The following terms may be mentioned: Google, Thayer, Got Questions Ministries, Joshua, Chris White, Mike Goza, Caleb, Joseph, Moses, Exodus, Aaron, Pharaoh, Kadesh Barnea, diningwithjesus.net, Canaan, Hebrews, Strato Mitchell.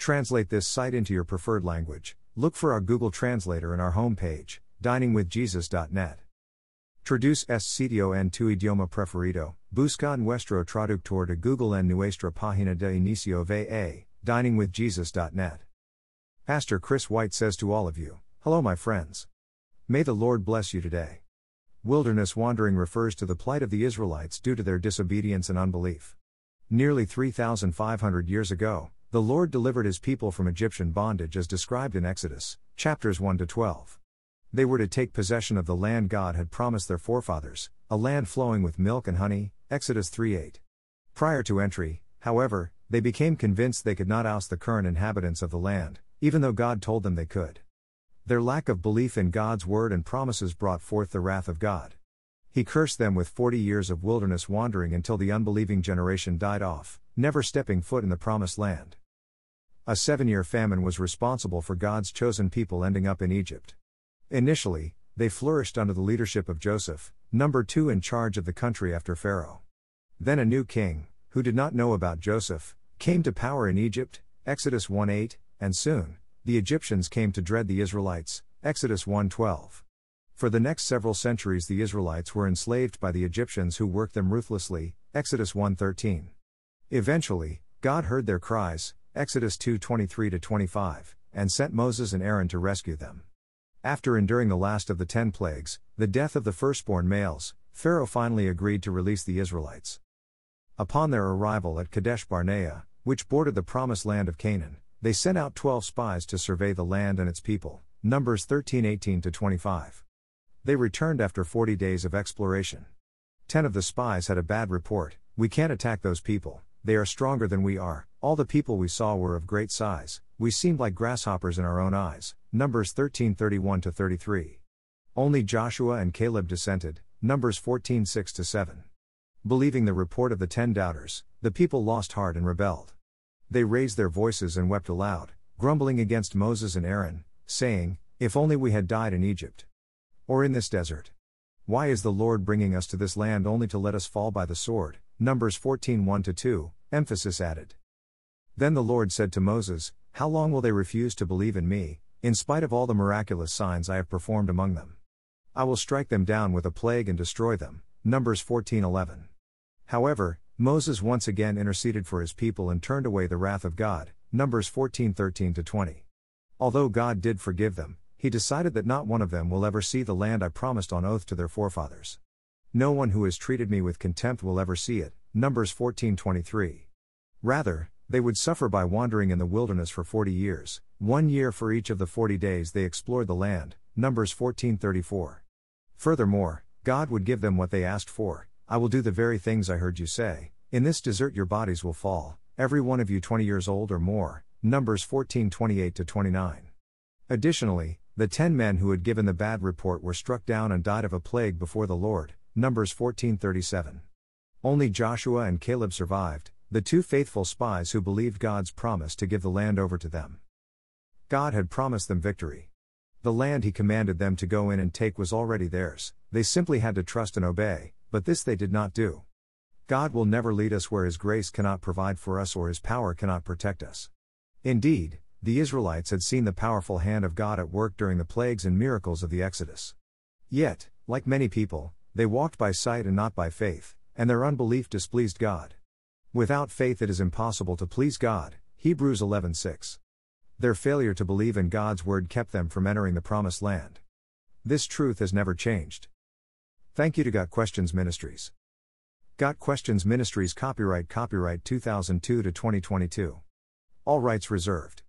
Translate this site into your preferred language. Look for our Google Translator in our homepage, diningwithjesus.net. Traduce este sitio en tu idioma preferido. Busca nuestro traductor de Google en nuestra página de inicio va, diningwithjesus.net. Pastor Chris White says to all of you, hello my friends. May the Lord bless you today. Wilderness wandering refers to the plight of the Israelites due to their disobedience and unbelief. Nearly 3,500 years ago, the Lord delivered his people from Egyptian bondage as described in Exodus, chapters 1-12. They were to take possession of the land God had promised their forefathers, a land flowing with milk and honey, Exodus 3:8. Prior to entry, however, they became convinced they could not oust the current inhabitants of the land, even though God told them they could. Their lack of belief in God's word and promises brought forth the wrath of God. He cursed them with 40 years of wilderness wandering until the unbelieving generation died off, never stepping foot in the promised land. A 7-year famine was responsible for God's chosen people ending up in Egypt. Initially, they flourished under the leadership of Joseph, number 2 in charge of the country after Pharaoh. Then a new king, who did not know about Joseph, came to power in Egypt, Exodus 1:8, and soon, the Egyptians came to dread the Israelites, Exodus 1:12. For the next several centuries the Israelites were enslaved by the Egyptians who worked them ruthlessly, Exodus 1:13. Eventually, God heard their cries, Exodus 2:23-25, and sent Moses and Aaron to rescue them. After enduring the last of the 10 plagues, the death of the firstborn males, Pharaoh finally agreed to release the Israelites. Upon their arrival at Kadesh Barnea, which bordered the promised land of Canaan, they sent out 12 spies to survey the land and its people, Numbers 13:18-25. They returned after 40 days of exploration. 10 of the spies had a bad report. We can't attack those people, they are stronger than we are, all the people we saw were of great size, we seemed like grasshoppers in our own eyes, Numbers 13:31-33. Only Joshua and Caleb dissented, Numbers 14:6-7. Believing the report of the 10 doubters, the people lost heart and rebelled. They raised their voices and wept aloud, grumbling against Moses and Aaron, saying, if only we had died in Egypt, or in this desert. Why is the Lord bringing us to this land only to let us fall by the sword? Numbers 14:1-2, emphasis added. Then the Lord said to Moses, how long will they refuse to believe in me, in spite of all the miraculous signs I have performed among them? I will strike them down with a plague and destroy them, Numbers 14:11. However, Moses once again interceded for his people and turned away the wrath of God, Numbers 14:13-20. Although God did forgive them, he decided that not one of them will ever see the land I promised on oath to their forefathers. No one who has treated me with contempt will ever see it, Numbers 14:23. Rather, they would suffer by wandering in the wilderness for 40 years, 1 year for each of the 40 days they explored the land, Numbers 14:34. Furthermore, God would give them what they asked for. I will do the very things I heard you say, in this desert your bodies will fall, every one of you 20 years old or more, Numbers 14:28-29. Additionally, the 10 men who had given the bad report were struck down and died of a plague before the Lord, Numbers 14:37. Only Joshua and Caleb survived, the 2 faithful spies who believed God's promise to give the land over to them. God had promised them victory. The land he commanded them to go in and take was already theirs, they simply had to trust and obey, but this they did not do. God will never lead us where his grace cannot provide for us or his power cannot protect us. Indeed, the Israelites had seen the powerful hand of God at work during the plagues and miracles of the Exodus. Yet, like many people, they walked by sight and not by faith, and their unbelief displeased God. Without faith it is impossible to please God, Hebrews 11:6. Their failure to believe in God's word kept them from entering the promised land. This truth has never changed. Thank you to Got Questions Ministries. Got Questions Ministries copyright 2002 to 2022. All rights reserved.